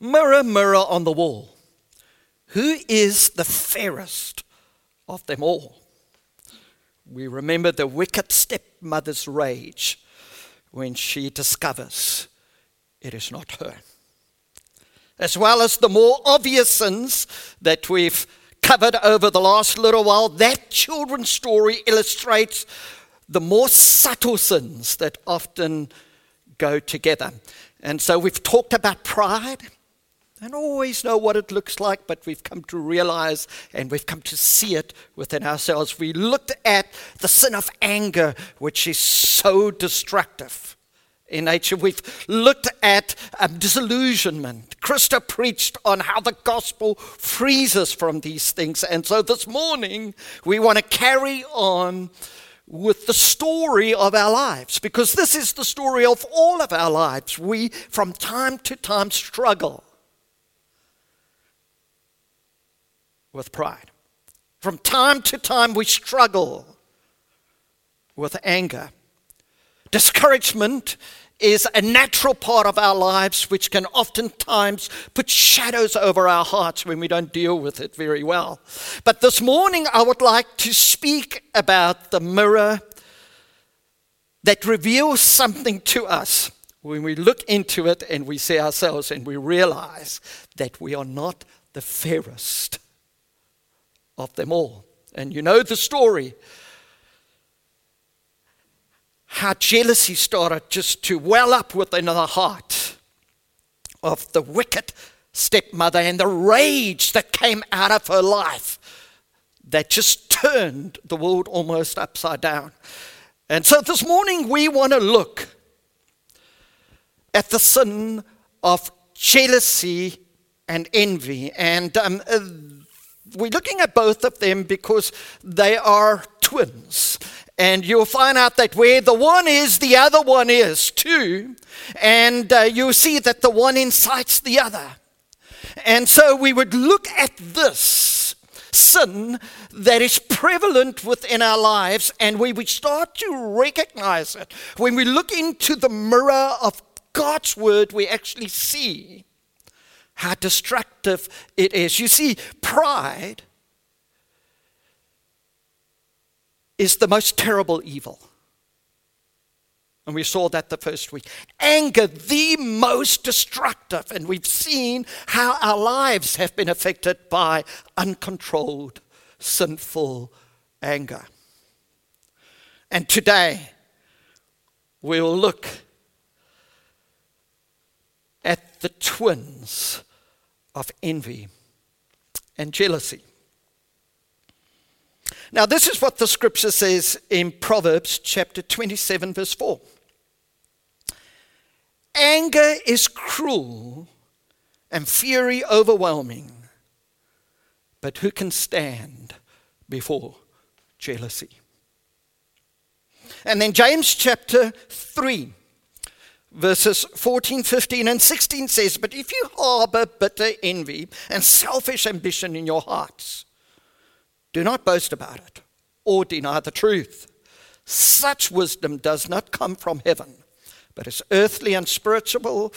Mirror, mirror on the wall, who is the fairest of them all? We remember the wicked stepmother's rage when she discovers it is not her. As well as the more obvious sins that we've covered over the last little while, that children's story illustrates the more subtle sins that often go together. And so we've talked about pride. I don't always know what it looks like, but we've come to realize and we've come to see it within ourselves. We looked at the sin of anger, which is so destructive in nature. We've looked at disillusionment. Christo preached on how the gospel frees us from these things. And so this morning, we want to carry on with the story of our lives, because this is the story of all of our lives. We, from time to time, struggle with pride. From time to time we struggle with anger. Discouragement is a natural part of our lives which can oftentimes put shadows over our hearts when we don't deal with it very well. But this morning I would like to speak about the mirror that reveals something to us when we look into it and we see ourselves and we realize that we are not the fairest of them all. And you know the story, how jealousy started just to well up within the heart of the wicked stepmother and the rage that came out of her life that just turned the world almost upside down. And so this morning we want to look at the sin of jealousy and envy. And we're looking at both of them because they are twins. And you'll find out that where the one is, the other one is too. And you'll see that the one incites the other. And so we would look at this sin that is prevalent within our lives, and we would start to recognize it. When we look into the mirror of God's word, we actually see how destructive it is. You see, pride is the most terrible evil. And we saw that the first week. Anger, the most destructive. And we've seen how our lives have been affected by uncontrolled, sinful anger. And today, we'll look at the twins of envy and jealousy. Now, this is what the scripture says in Proverbs chapter 27, verse 4. Anger is cruel and fury overwhelming, but who can stand before jealousy? And then James chapter 3, Verses 14, 15, and 16 says, but if you harbor bitter envy and selfish ambition in your hearts, do not boast about it or deny the truth. Such wisdom does not come from heaven, but is earthly and spiritual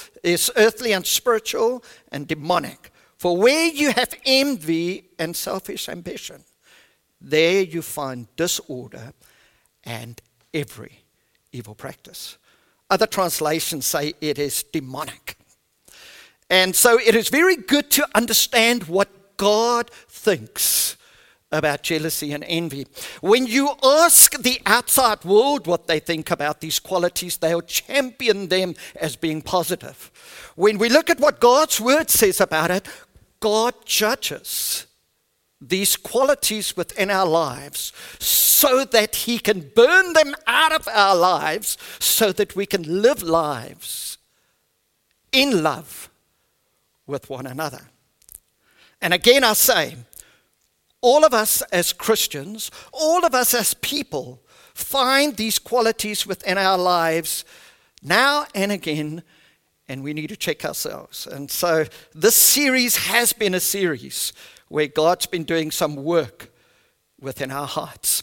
and demonic. For where you have envy and selfish ambition, there you find disorder and every evil practice. Other translations say it is demonic. And so it is very good to understand what God thinks about jealousy and envy. When you ask the outside world what they think about these qualities, they'll champion them as being positive. When we look at what God's word says about it, God judges these qualities within our lives so that he can burn them out of our lives so that we can live lives in love with one another. And again I say, all of us as Christians, all of us as people find these qualities within our lives now and again, and we need to check ourselves. And so this series has been a series where God's been doing some work within our hearts.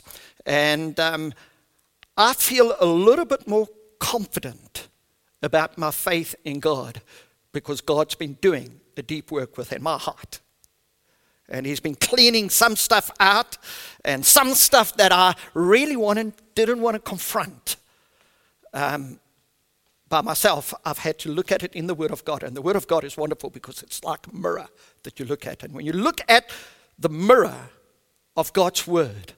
And I feel a little bit more confident about my faith in God because God's been doing a deep work within my heart. And he's been cleaning some stuff out and some stuff that I really didn't want to confront. By myself, I've had to look at it in the Word of God. And the Word of God is wonderful because it's like a mirror that you look at. And when you look at the mirror of God's Word,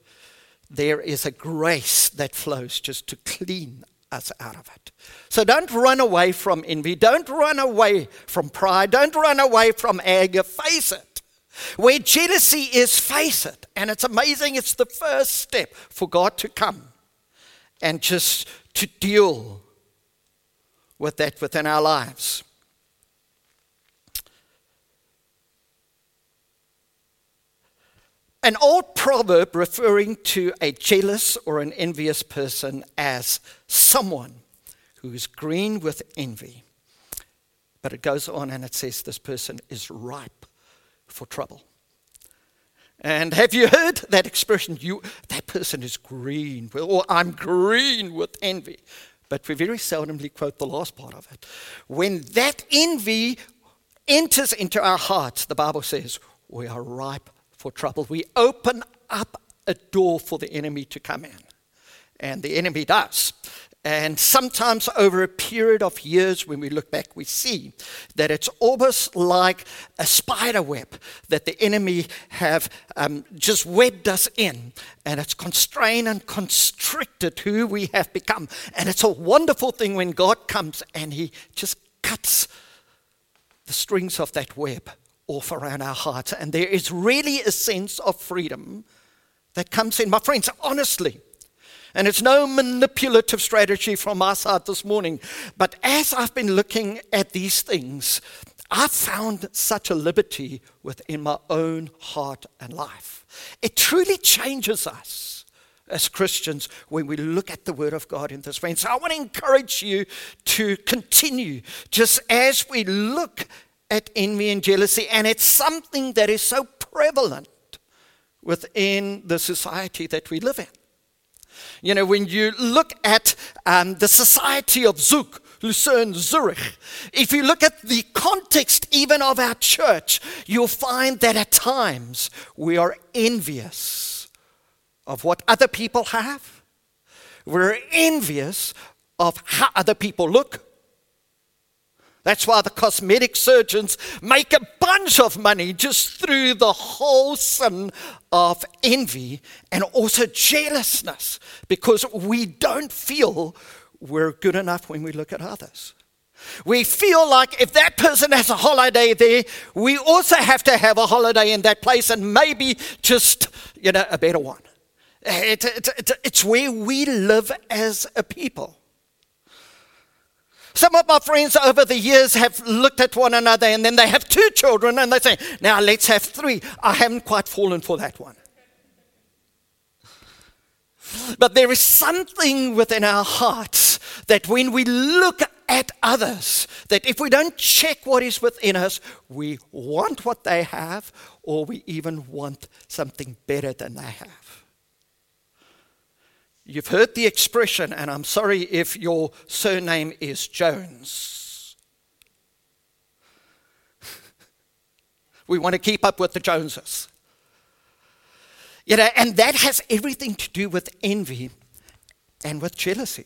there is a grace that flows just to clean us out of it. So don't run away from envy. Don't run away from pride. Don't run away from anger. Face it. Where jealousy is, face it. And it's amazing. It's the first step for God to come and just to deal with that within our lives. An old proverb referring to a jealous or an envious person as someone who is green with envy. But it goes on and it says this person is ripe for trouble. And have you heard that expression? That person is green, or I'm green with envy. But we very seldomly quote the last part of it. When that envy enters into our hearts, the Bible says, we are ripe for trouble. We open up a door for the enemy to come in. And the enemy does. And sometimes over a period of years, when we look back, we see that it's almost like a spider web that the enemy have just webbed us in. And it's constrained and constricted who we have become. And it's a wonderful thing when God comes and he just cuts the strings of that web off around our hearts. And there is really a sense of freedom that comes in. My friends, honestly. And it's no manipulative strategy from my side this morning. But as I've been looking at these things, I've found such a liberty within my own heart and life. It truly changes us as Christians when we look at the Word of God in this way. And so I want to encourage you to continue just as we look at envy and jealousy. And it's something that is so prevalent within the society that we live in. You know, when you look at the society of Zug, Lucerne, Zurich, if you look at the context even of our church, you'll find that at times we are envious of what other people have. We're envious of how other people look. That's why the cosmetic surgeons make a bunch of money just through the whole sin of envy and also jealousness, because we don't feel we're good enough when we look at others. We feel like if that person has a holiday there, we also have to have a holiday in that place and maybe just, you know, a better one. It's where we live as a people. Some of my friends over the years have looked at one another and then they have 2 children and they say, now let's have 3. I haven't quite fallen for that one. But there is something within our hearts that when we look at others, that if we don't check what is within us, we want what they have, or we even want something better than they have. You've heard the expression, and I'm sorry if your surname is Jones. We want to keep up with the Joneses. You know, and that has everything to do with envy and with jealousy.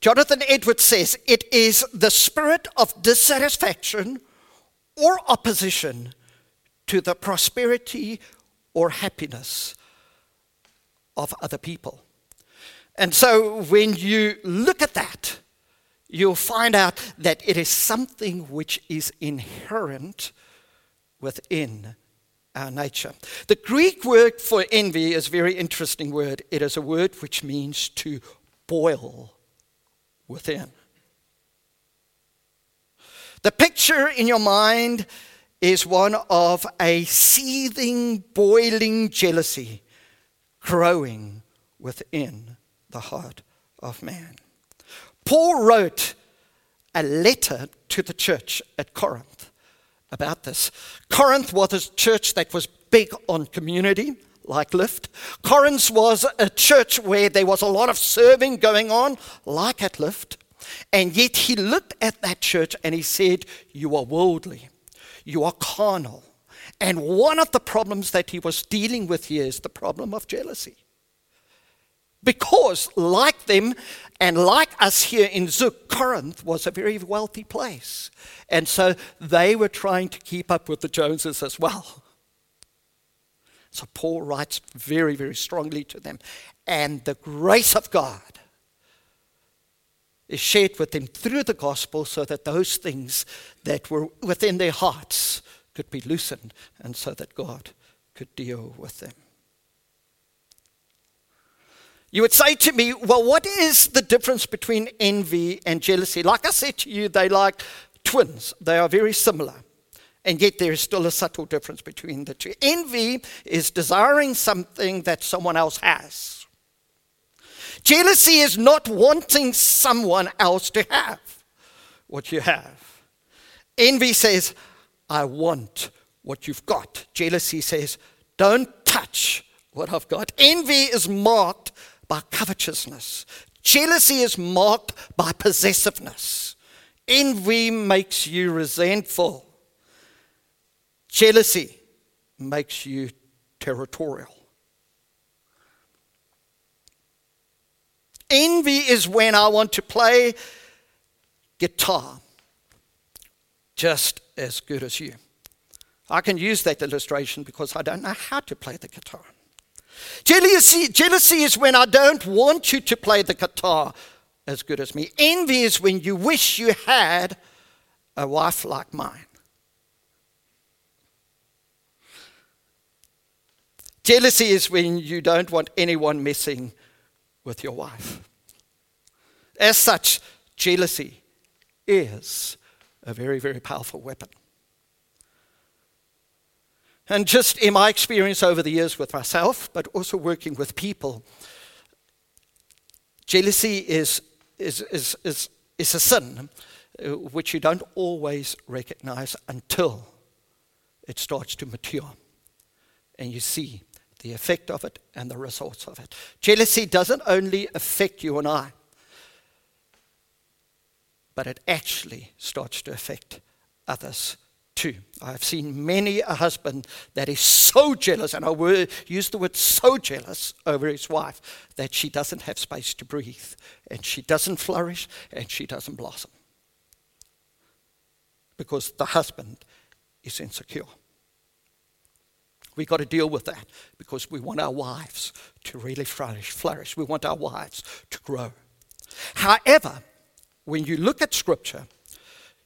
Jonathan Edwards says, it is the spirit of dissatisfaction or opposition to the prosperity or happiness of other people. And so when you look at that, you'll find out that it is something which is inherent within our nature. The Greek word for envy is a very interesting word. It is a word which means to boil within. The picture in your mind is one of a seething, boiling jealousy growing within the heart of man. Paul wrote a letter to the church at Corinth about this. Corinth was a church that was big on community, like Lyft. Corinth was a church where there was a lot of serving going on, like at Lyft. And yet he looked at that church and he said, you are worldly, you are carnal. And one of the problems that he was dealing with here is the problem of jealousy. Because like them and like us here in Zook, Corinth was a very wealthy place. And so they were trying to keep up with the Joneses as well. So Paul writes very, very strongly to them. And the grace of God is shared with them through the gospel so that those things that were within their hearts could be loosened and so that God could deal with them. You would say to me, well, what is the difference between envy and jealousy? Like I said to you, they're like twins. They are very similar. And yet there is still a subtle difference between the two. Envy is desiring something that someone else has. Jealousy is not wanting someone else to have what you have. Envy says, I want what you've got. Jealousy says, don't touch what I've got. Envy is marked by covetousness. Jealousy is marked by possessiveness. Envy makes you resentful. Jealousy makes you territorial. Envy is when I want to play guitar just as good as you. I can use that illustration because I don't know how to play the guitar. Jealousy is when I don't want you to play the guitar as good as me. Envy is when you wish you had a wife like mine. Jealousy is when you don't want anyone messing with your wife. As such, jealousy is a very, very powerful weapon. And just in my experience over the years with myself, but also working with people, jealousy is a sin which you don't always recognize until it starts to mature. And you see the effect of it and the results of it. Jealousy doesn't only affect you and I, but it actually starts to affect others too. I've seen many a husband that is so jealous, and I use the word so jealous over his wife, that she doesn't have space to breathe, and she doesn't flourish, and she doesn't blossom. Because the husband is insecure. We've got to deal with that because we want our wives to really flourish. We want our wives to grow. However, when you look at Scripture,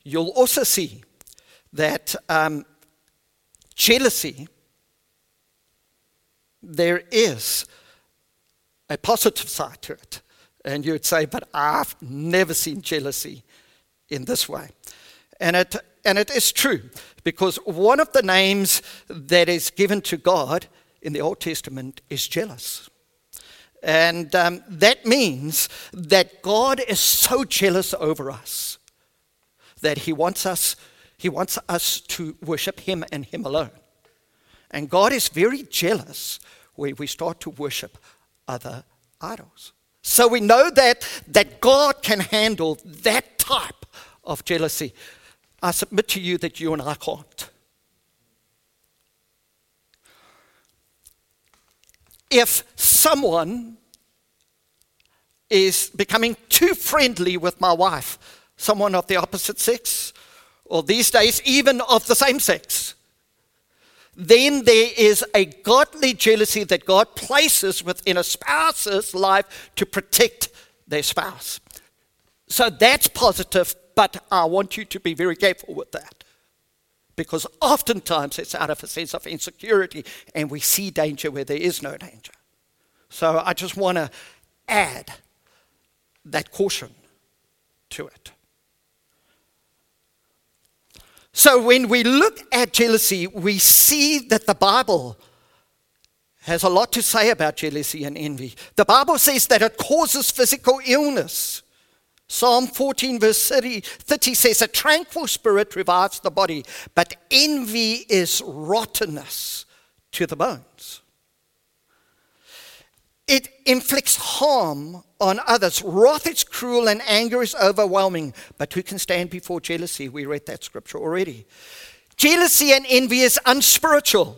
you'll also see that jealousy, there is a positive side to it. And you would say, but I've never seen jealousy in this way. And it is true, because one of the names that is given to God in the Old Testament is jealous. And that means that God is so jealous over us that He wants us to worship Him and Him alone. And God is very jealous when we start to worship other idols. So we know that God can handle that type of jealousy. I submit to you that you and I can't. If someone is becoming too friendly with my wife, someone of the opposite sex, or these days even of the same sex, then there is a godly jealousy that God places within a spouse's life to protect their spouse. So that's positive, but I want you to be very careful with that, because oftentimes it's out of a sense of insecurity and we see danger where there is no danger. So I just want to add that caution to it. So when we look at jealousy, we see that the Bible has a lot to say about jealousy and envy. The Bible says that it causes physical illness. Psalm 14 verse 30 says, a tranquil spirit revives the body, but envy is rottenness to the bones. It inflicts harm on others. Wrath is cruel and anger is overwhelming. But who can stand before jealousy? We read that scripture already. Jealousy and envy is unspiritual,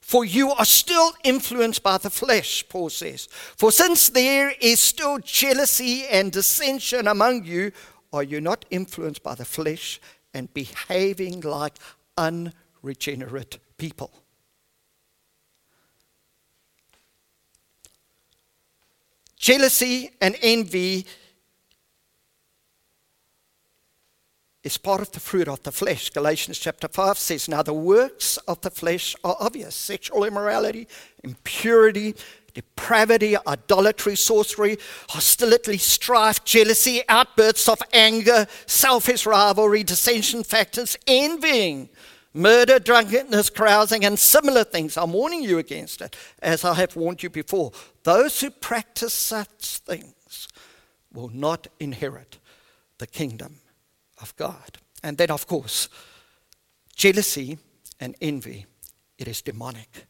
for you are still influenced by the flesh, Paul says. For since there is still jealousy and dissension among you, are you not influenced by the flesh and behaving like unregenerate people? Jealousy and envy is part of the fruit of the flesh. Galatians chapter 5 says, now the works of the flesh are obvious. Sexual immorality, impurity, depravity, idolatry, sorcery, hostility, strife, jealousy, outbursts of anger, selfish rivalry, dissension factors, envying, murder, drunkenness, carousing, and similar things. I'm warning you against it, as I have warned you before. Those who practice such things will not inherit the kingdom of God. And then, of course, jealousy and envy, it is demonic.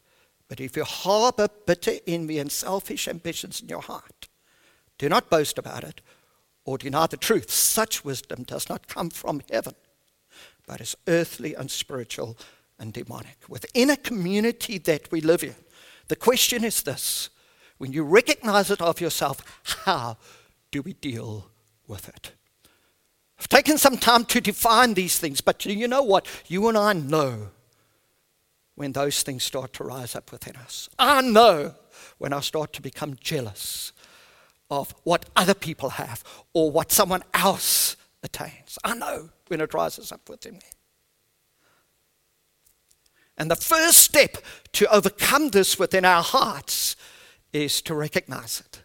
But if you harbor bitter envy and selfish ambitions in your heart, do not boast about it or deny the truth. Such wisdom does not come from heaven, but is earthly and spiritual and demonic. Within a community that we live in, the question is this: when you recognize it of yourself, how do we deal with it? I've taken some time to define these things, but you know what? You and I know when those things start to rise up within us. I know when I start to become jealous of what other people have or what someone else attains. I know when it rises up within me. And the first step to overcome this within our hearts is to recognize it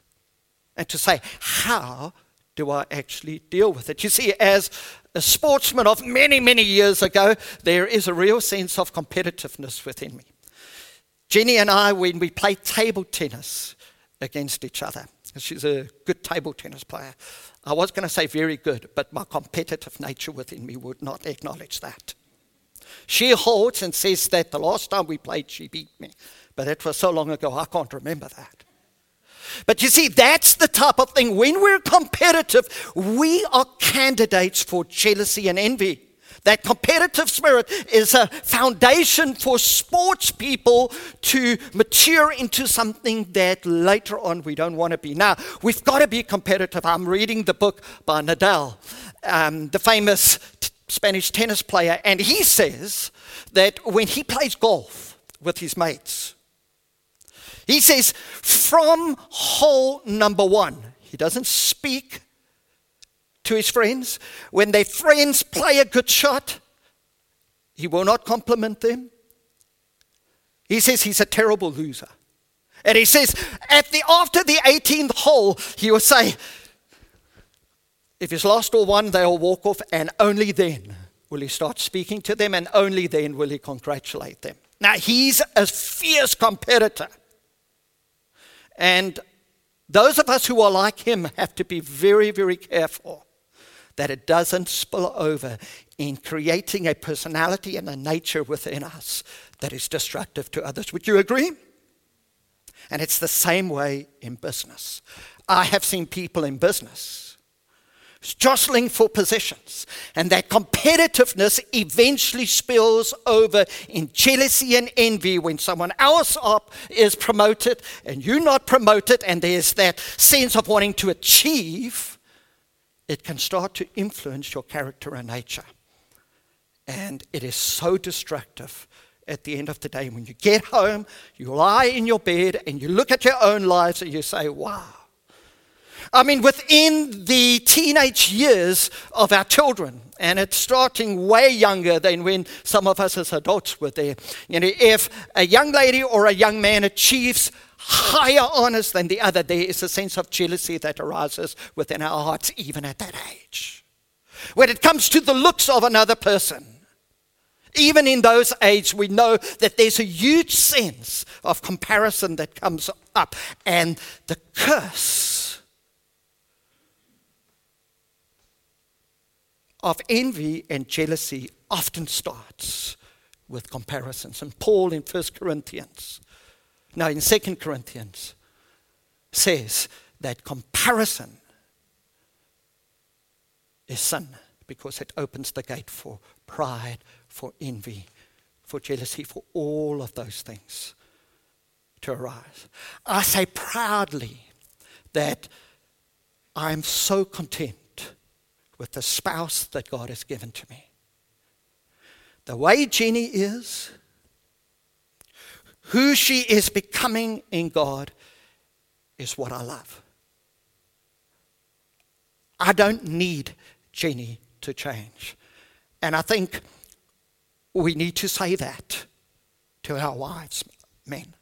and to say, how do I actually deal with it? You see, as a sportsman of many, many years ago, there is a real sense of competitiveness within me. Jenny and I, when we played table tennis against each other, she's a good table tennis player. I was going to say very good, but my competitive nature within me would not acknowledge that. She holds and says that the last time we played, she beat me. But that was so long ago, I can't remember that. But you see, that's the type of thing. When we're competitive, we are candidates for jealousy and envy. That competitive spirit is a foundation for sports people to mature into something that later on we don't want to be. Now, we've got to be competitive. I'm reading the book by Nadal, the famous Spanish tennis player, and he says that when he plays golf with his mates, he says, from hole number one, he doesn't speak to his friends. When their friends play a good shot, he will not compliment them. He says he's a terrible loser. And he says, after the 18th hole, he will say, if he's lost or won, they will walk off, and only then will he start speaking to them, and only then will he congratulate them. Now, he's a fierce competitor. And those of us who are like him have to be very, very careful that it doesn't spill over in creating a personality and a nature within us that is destructive to others. Would you agree? And it's the same way in business. I have seen people in business jostling for positions, and that competitiveness eventually spills over in jealousy and envy when someone else is promoted and you're not promoted, and there's that sense of wanting to achieve. It can start to influence your character and nature, and it is so destructive at the end of the day. When you get home, you lie in your bed and you look at your own lives and you say, wow. I mean, within the teenage years of our children, and it's starting way younger than when some of us as adults were there. You know, if a young lady or a young man achieves higher honors than the other, there is a sense of jealousy that arises within our hearts, even at that age. When it comes to the looks of another person, Even in those ages, we know that there's a huge sense of comparison that comes up. And the curse of envy and jealousy often starts with comparisons. And Paul in 2 Corinthians says that comparison is sin, because it opens the gate for pride, for envy, for jealousy, for all of those things to arise. I say proudly that I'm so content with the spouse that God has given to me. The way Jenny is, who she is becoming in God, is what I love. I don't need Jenny to change. And I think we need to say that to our wives, men.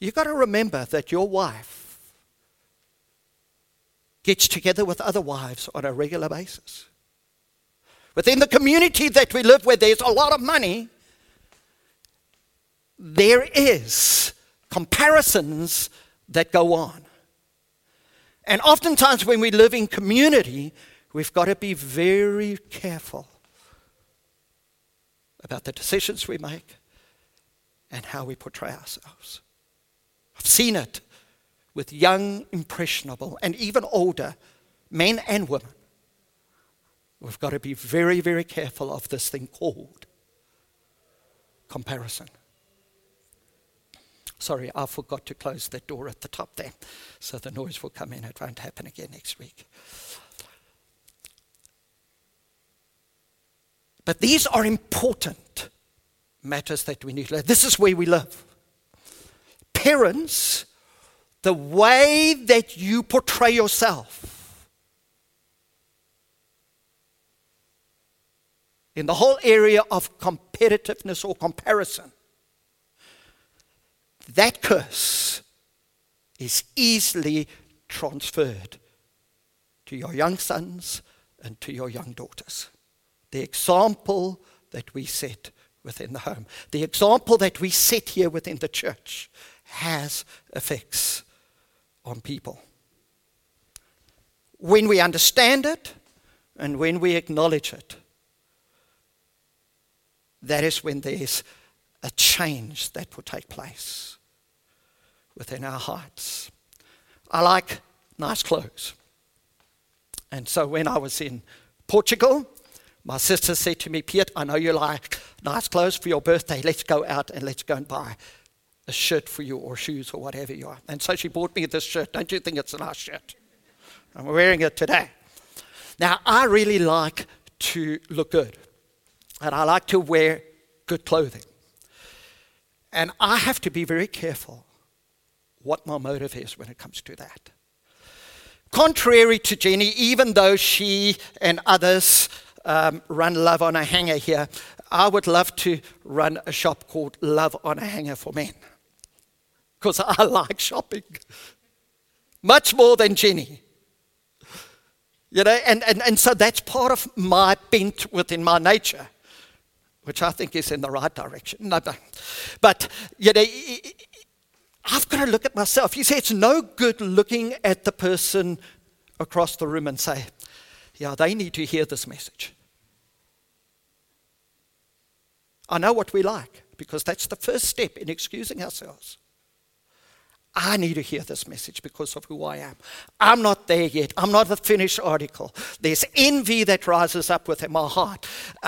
You've got to remember that your wife gets together with other wives on a regular basis. Within the community that we live, where there's a lot of money, there is comparisons that go on. And oftentimes when we live in community, we've got to be very careful about the decisions we make and how we portray ourselves. I've seen it with young, impressionable, and even older men and women. We've got to be very, very careful of this thing called comparison. Sorry, I forgot to close that door at the top there, so the noise will come in. It won't happen again next week. But these are important matters that we need to learn. This is where we live. Parents, the way that you portray yourself in the whole area of competitiveness or comparison, that curse is easily transferred to your young sons and to your young daughters. The example that we set within the home, the example that we set here within the church, has effects on people. When we understand it and when we acknowledge it, that is when there's a change that will take place within our hearts. I like nice clothes. And so when I was in Portugal, my sister said to me, "Piet, I know you like nice clothes for your birthday. Let's go out and let's go and buy a shirt for you, or shoes, or whatever you are." And so she bought me this shirt. Don't you think it's a nice shirt? I'm wearing it today. Now, I really like to look good. And I like to wear good clothing. And I have to be very careful what my motive is when it comes to that. Contrary to Jenny, even though she and others run Love on a Hanger here, I would love to run a shop called Love on a Hanger for Men, because I like shopping much more than Jenny, you know, and so that's part of my bent within my nature, which I think is in the right direction. No. But you know, I've got to look at myself. You see, it's no good looking at the person across the room and say, "Yeah, they need to hear this message." I know what we like, because that's the first step in excusing ourselves. I need to hear this message because of who I am. I'm not there yet. I'm not the finished article. There's envy that rises up within my heart.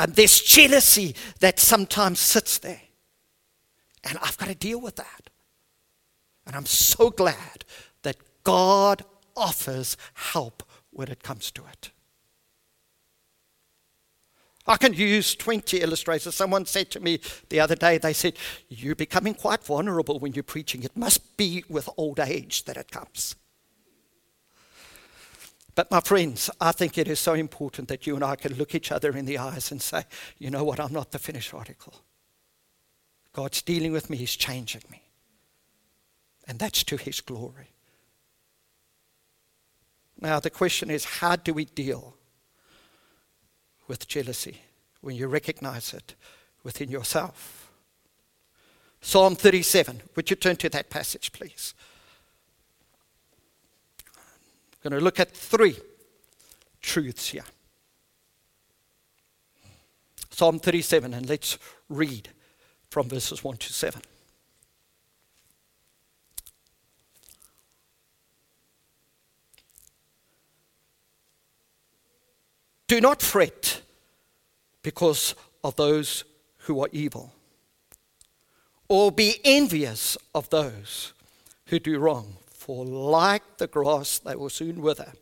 There's jealousy that sometimes sits there. And I've got to deal with that. And I'm so glad that God offers help when it comes to it. I can use 20 illustrations. Someone said to me the other day, they said, "You're becoming quite vulnerable when you're preaching. It must be with old age that it comes." But my friends, I think it is so important that you and I can look each other in the eyes and say, "You know what, I'm not the finished article. God's dealing with me, He's changing me. And that's to His glory." Now the question is, how do we deal with jealousy, when you recognize it, within yourself. Psalm 37. Would you turn to that passage, please? I'm going to look at three truths here. Psalm 37, and let's read from verses 1 to 7. Do not fret because of those who are evil, or be envious of those who do wrong. For like the grass, they will soon wither.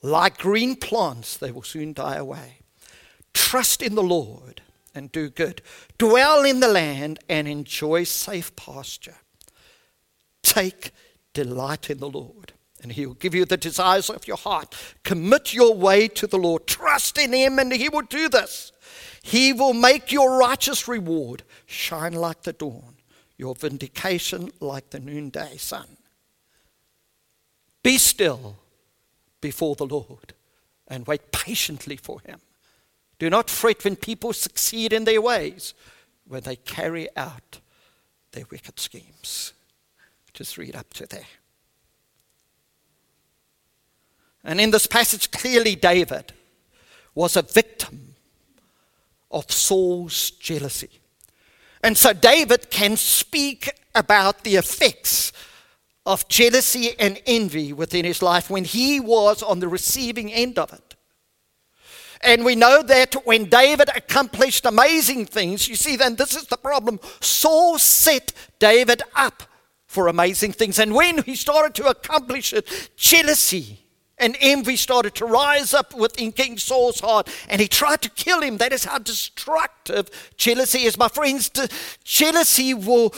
Like green plants, they will soon die away. Trust in the Lord and do good. Dwell in the land and enjoy safe pasture. Take delight in the Lord, and he will give you the desires of your heart. Commit your way to the Lord. Trust in him, and he will do this. He will make your righteous reward shine like the dawn, your vindication like the noonday sun. Be still before the Lord and wait patiently for him. Do not fret when people succeed in their ways, when they carry out their wicked schemes. Just read up to there. And in this passage, clearly David was a victim of Saul's jealousy. And so David can speak about the effects of jealousy and envy within his life when he was on the receiving end of it. And we know that when David accomplished amazing things, you see, then this is the problem. Saul set David up for amazing things. And when he started to accomplish it, jealousy and envy started to rise up within King Saul's heart. And he tried to kill him. That is how destructive jealousy is. My friends, jealousy will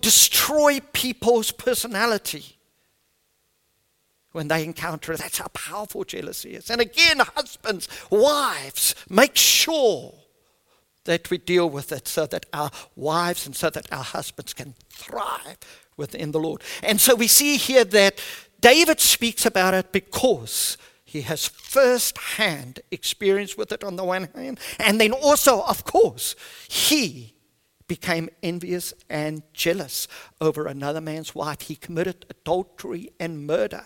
destroy people's personality when they encounter it. That's how powerful jealousy is. And again, husbands, wives, make sure that we deal with it so that our wives and so that our husbands can thrive within the Lord. And so we see here that David speaks about it because he has first-hand experience with it on the one hand, and then also, of course, he became envious and jealous over another man's wife. He committed adultery and murder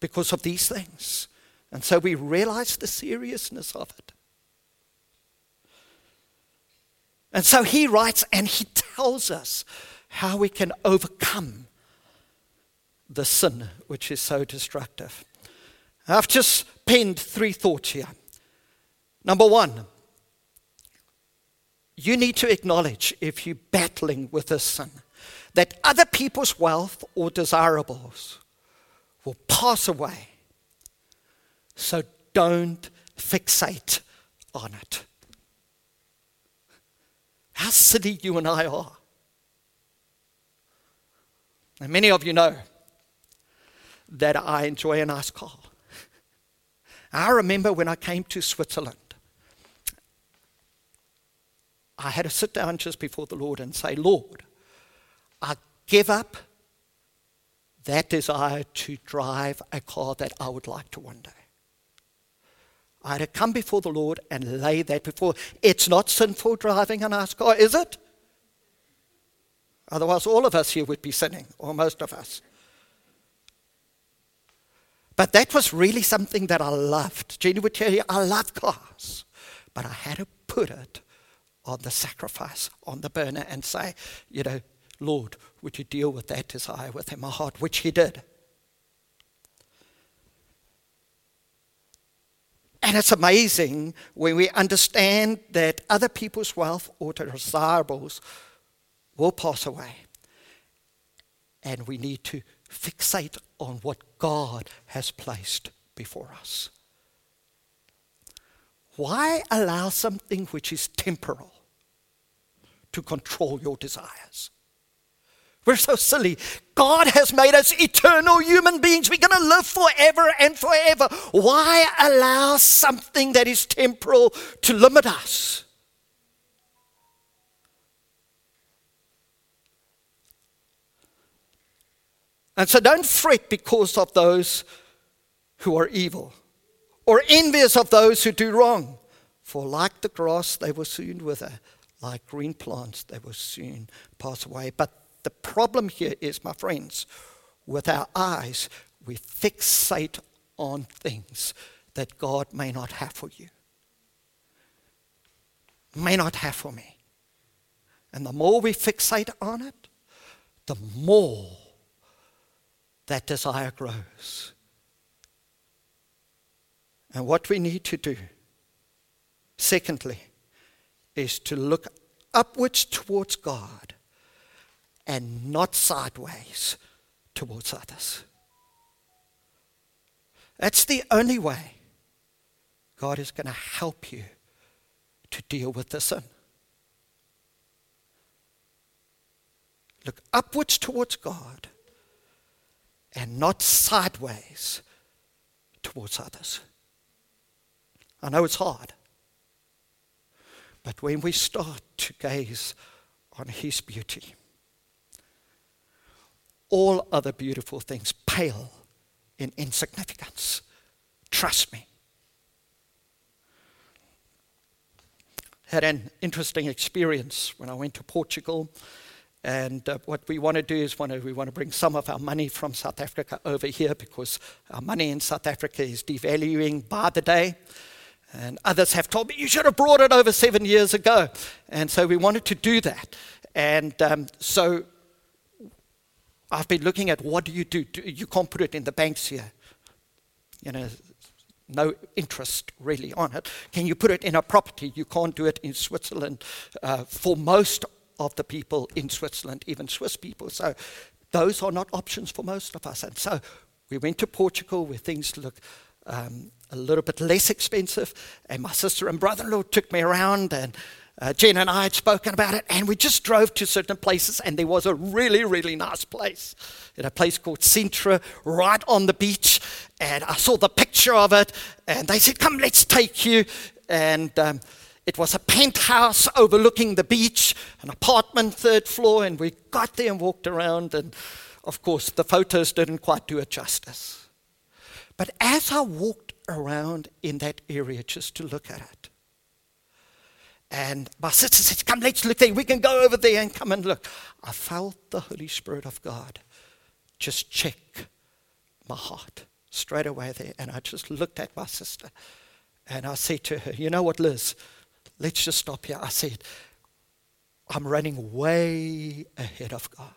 because of these things. And so we realize the seriousness of it. And so he writes and he tells us how we can overcome the sin which is so destructive. I've just penned three thoughts here. Number one, you need to acknowledge if you're battling with this sin, that other people's wealth or desirables will pass away. So don't fixate on it. How silly you and I are. And many of you know that I enjoy a nice car. I remember when I came to Switzerland, I had to sit down just before the Lord and say, Lord, I give up that desire to drive a car that I would like to one day. I had to come before the Lord and lay that before. It's not sinful driving a nice car, is it? Otherwise, all of us here would be sinning, or most of us. But that was really something that I loved. Jenny would tell you, I love cars. But I had to put it on the sacrifice, on the burner, and say, you know, Lord, would you deal with that desire within my heart? Which he did. And it's amazing when we understand that other people's wealth or desirables will pass away. And we need to fixate on what God has placed before us. Why allow something which is temporal to control your desires? We're so silly. God has made us eternal human beings. We're going to live forever and forever. Why allow something that is temporal to limit us? And so don't fret because of those who are evil or envious of those who do wrong, For like the grass, they will soon wither. Like green plants, they will soon pass away. But the problem here is, my friends, with our eyes, we fixate on things that God may not have for you, may not have for me. And the more we fixate on it, the more that desire grows. And what we need to do, secondly, is to look upwards towards God and not sideways towards others. That's the only way God is going to help you to deal with the sin. Look upwards towards God and not sideways towards others. I know it's hard, but when we start to gaze on His beauty, all other beautiful things pale in insignificance. Trust me. Had an interesting experience when I went to Portugal. And what we want to do is we want to bring some of our money from South Africa over here, because our money in South Africa is devaluing by the day. And others have told me, you should have brought it over 7 years ago. And so we wanted to do that. And so I've been looking at, what do you do? You can't put it in the banks here. You know, no interest really on it. Can you put it in a property? You can't do it in Switzerland for most of the people in Switzerland, even Swiss people. So those are not options for most of us. And so we went to Portugal, where things look a little bit less expensive. And my sister and brother-in-law took me around, and Jen and I had spoken about it, and we just drove to certain places, and there was a really, really nice place, in a place called Sintra, right on the beach. And I saw the picture of it, and they said, come, let's take you. And it was a penthouse overlooking the beach, an apartment, 3rd floor, and we got there and walked around, and of course the photos didn't quite do it justice. But as I walked around in that area just to look at it, and my sister said, come, let's look there, we can go over there and come and look. I felt the Holy Spirit of God just check my heart straight away there, and I just looked at my sister, and I said to her, you know what, Liz? Let's just stop here. I said, I'm running way ahead of God.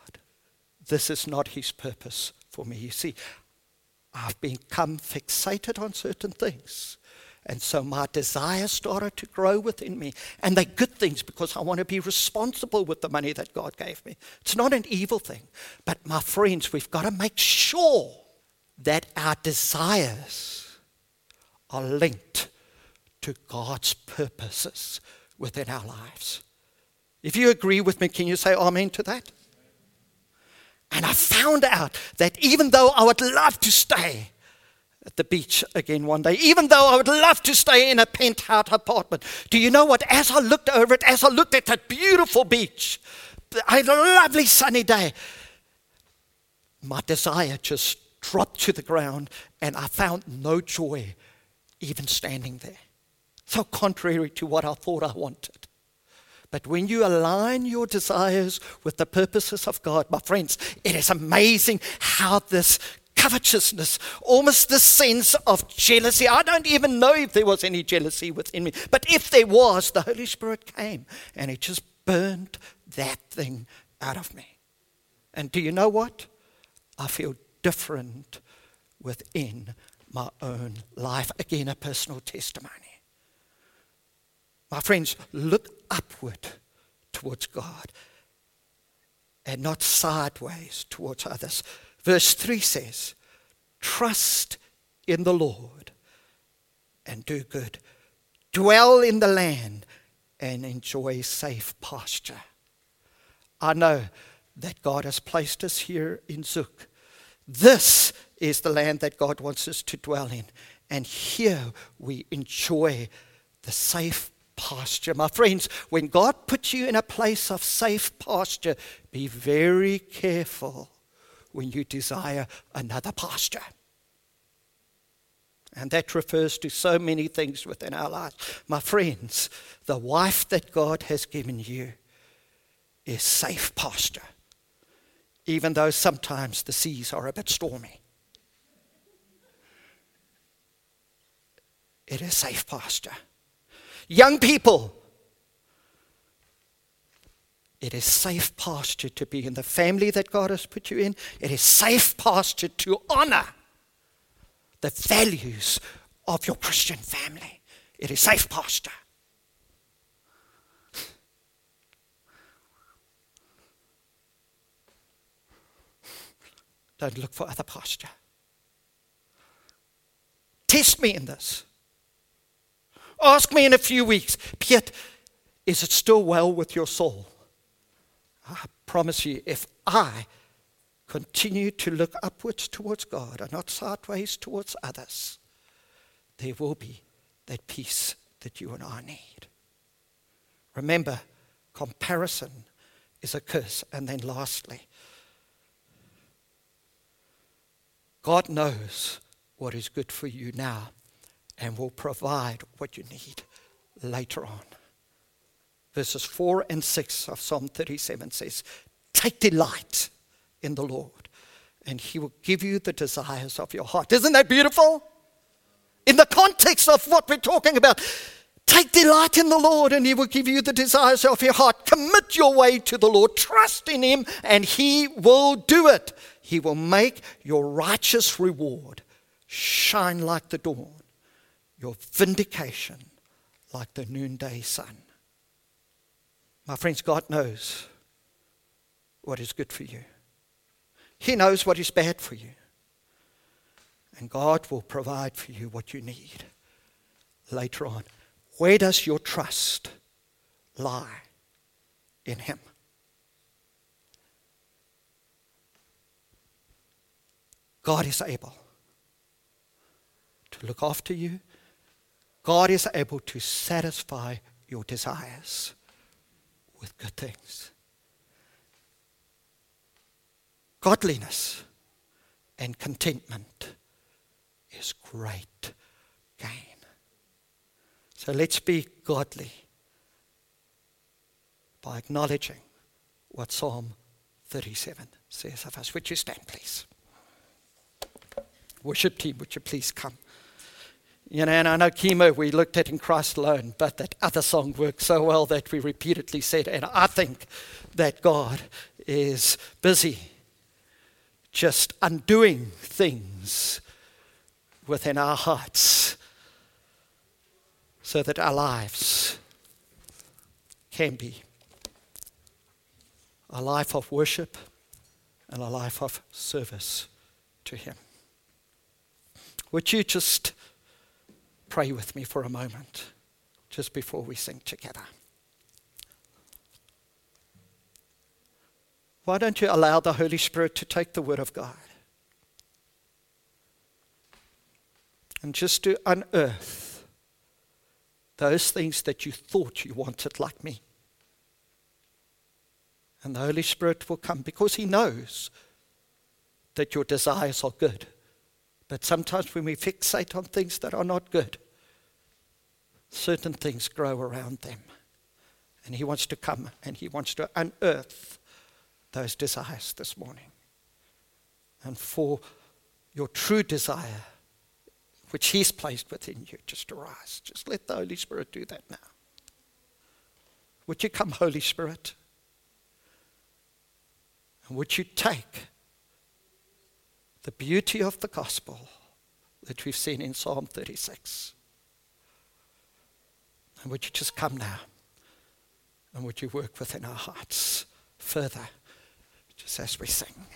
This is not His purpose for me. You see, I've become fixated on certain things. And so my desires started to grow within me. And they're good things, because I want to be responsible with the money that God gave me. It's not an evil thing. But my friends, we've got to make sure that our desires are linked to God's purposes within our lives. If you agree with me, can you say amen to that? And I found out that even though I would love to stay at the beach again one day, even though I would love to stay in a penthouse apartment, do you know what? As I looked over it, as I looked at that beautiful beach, I had a lovely sunny day, my desire just dropped to the ground, and I found no joy even standing there. So contrary to what I thought I wanted. But when you align your desires with the purposes of God, my friends, it is amazing how this covetousness, almost this sense of jealousy, I don't even know if there was any jealousy within me, but if there was, the Holy Spirit came and He just burned that thing out of me. And do you know what? I feel different within my own life. Again, a personal testimony. My friends, look upward towards God and not sideways towards others. Verse 3 says, trust in the Lord and do good. Dwell in the land and enjoy safe pasture. I know that God has placed us here in Zook. This is the land that God wants us to dwell in. And here we enjoy the safe pasture. My friends, when God puts you in a place of safe pasture, be very careful when you desire another pasture. And that refers to so many things within our lives. My friends, the wife that God has given you is safe pasture, even though sometimes the seas are a bit stormy. It is safe pasture. Young people, it is safe pasture to be in the family that God has put you in. It is safe pasture to honor the values of your Christian family. It is safe pasture. Don't look for other pasture. Test me in this. Ask me in a few weeks, Piet, is it still well with your soul? I promise you, if I continue to look upwards towards God and not sideways towards others, there will be that peace that you and I need. Remember, comparison is a curse. And then lastly, God knows what is good for you now and will provide what you need later on. Verses 4 and 6 of Psalm 37 says, take delight in the Lord, and he will give you the desires of your heart. Isn't that beautiful? In the context of what we're talking about, take delight in the Lord, and he will give you the desires of your heart. Commit your way to the Lord. Trust in him, and he will do it. He will make your righteous reward shine like the dawn, your vindication like the noonday sun. My friends, God knows what is good for you. He knows what is bad for you. And God will provide for you what you need later on. Where does your trust lie? In him. God is able to look after you. God is able to satisfy your desires with good things. Godliness and contentment is great gain. So let's be godly by acknowledging what Psalm 37 says of us. Would you stand, please? Worship team, would you please come? You know, and I know chemo we looked at In Christ Alone, but that other song worked so well that we repeatedly said, and I think that God is busy just undoing things within our hearts so that our lives can be a life of worship and a life of service to him. Would you just pray with me for a moment, just before we sing together? Why don't you allow the Holy Spirit to take the Word of God and just to unearth those things that you thought you wanted, like me? And the Holy Spirit will come because he knows that your desires are good. But sometimes when we fixate on things that are not good, certain things grow around them. And he wants to come and he wants to unearth those desires this morning. And for your true desire, which he's placed within you, just arise. Just let the Holy Spirit do that now. Would you come, Holy Spirit? And would you take the beauty of the gospel that we've seen in Psalm 36. And would you just come now? And would you work within our hearts further, just as we sing?